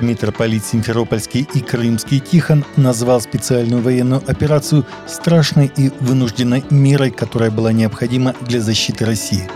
Митрополит Симферопольский и Крымский Тихон назвал специальную военную операцию страшной и вынужденной мерой, которая была необходима для защиты России.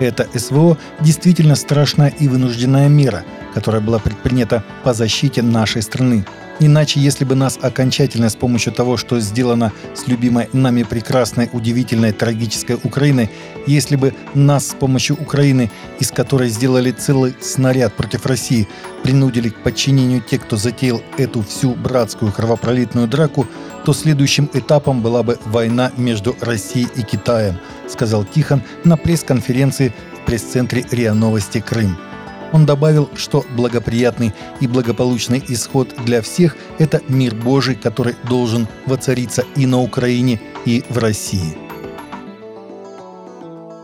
Это СВО действительно страшная и вынужденная мера, которая была предпринята по защите нашей страны. Иначе, если бы нас окончательно с помощью того, что сделано с любимой нами прекрасной, удивительной, трагической Украиной, если бы нас с помощью Украины, из которой сделали целый снаряд против России, принудили к подчинению те, кто затеял эту всю братскую кровопролитную драку, то следующим этапом была бы война между Россией и Китаем, сказал Тихон на пресс-конференции в пресс-центре РИА Новости Крым. Он добавил, что благоприятный и благополучный исход для всех – это мир Божий, который должен воцариться и на Украине, и в России.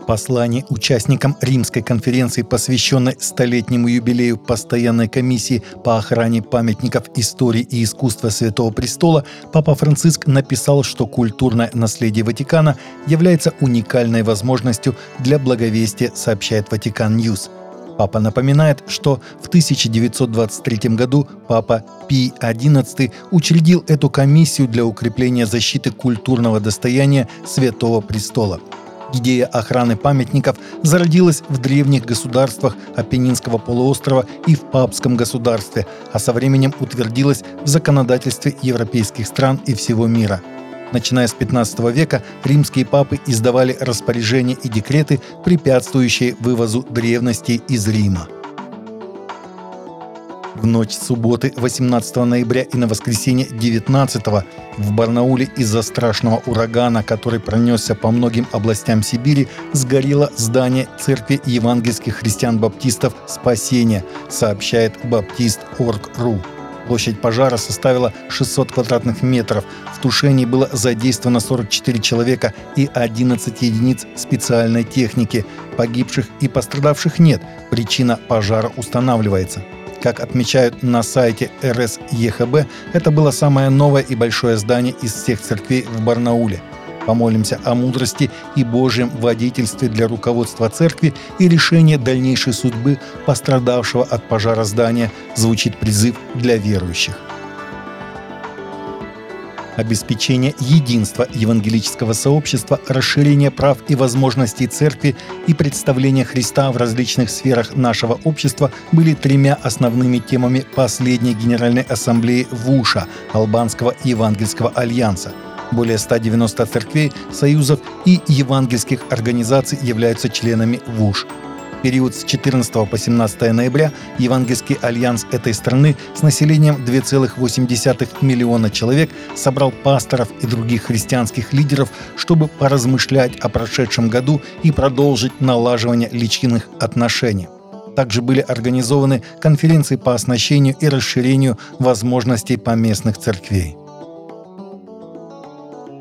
Послание участникам Римской конференции, посвященной столетнему юбилею Постоянной комиссии по охране памятников истории и искусства Святого Престола, Папа Франциск написал, что культурное наследие Ватикана является уникальной возможностью для благовестия, сообщает Vatican News. Папа напоминает, что в 1923 году Папа Пий XI учредил эту комиссию для укрепления защиты культурного достояния Святого Престола. Идея охраны памятников зародилась в древних государствах Апеннинского полуострова и в папском государстве, а со временем утвердилась в законодательстве европейских стран и всего мира. Начиная с 15 века римские папы издавали распоряжения и декреты, препятствующие вывозу древностей из Рима. В ночь субботы 18 ноября и на воскресенье 19-го в Барнауле из-за страшного урагана, который пронесся по многим областям Сибири, сгорело здание Церкви евангельских христиан-баптистов «Спасение», сообщает Baptist.org.ru. Площадь пожара составила 600 квадратных метров. В тушении было задействовано 44 человека и 11 единиц специальной техники. Погибших и пострадавших нет. Причина пожара устанавливается. Как отмечают на сайте РС ЕХБ, это было самое новое и большое здание из всех церквей в Барнауле. Помолимся о мудрости и Божьем водительстве для руководства церкви и решения дальнейшей судьбы пострадавшего от пожара здания, звучит призыв для верующих. Обеспечение единства евангелического сообщества, расширение прав и возможностей церкви и представление Христа в различных сферах нашего общества были тремя основными темами последней Генеральной Ассамблеи ВУША Албанского Евангельского Альянса. Более 190 церквей, союзов и евангельских организаций являются членами ВУШ. В период с 14 по 17 ноября Евангельский альянс этой страны с населением 2,8 миллиона человек собрал пасторов и других христианских лидеров, чтобы поразмышлять о прошедшем году и продолжить налаживание личных отношений. Также были организованы конференции по оснащению и расширению возможностей поместных церквей.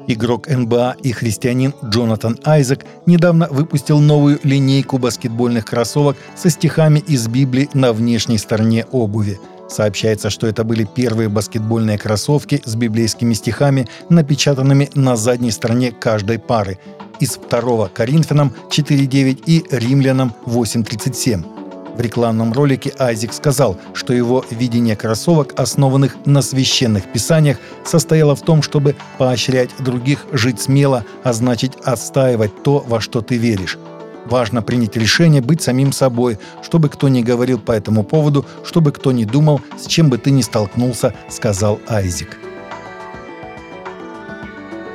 Игрок НБА и христианин Джонатан Айзек недавно выпустил новую линейку баскетбольных кроссовок со стихами из Библии на внешней стороне обуви. Сообщается, что это были первые баскетбольные кроссовки с библейскими стихами, напечатанными на задней стороне каждой пары из 2 Коринфянам 4:9 и Римлянам 8:37. В рекламном ролике Айзек сказал, что его видение кроссовок, основанных на священных писаниях, состояло в том, чтобы поощрять других жить смело, а значит отстаивать то, во что ты веришь. Важно принять решение быть самим собой, чтобы кто ни говорил по этому поводу, чтобы кто ни думал, с чем бы ты ни столкнулся, сказал Айзек.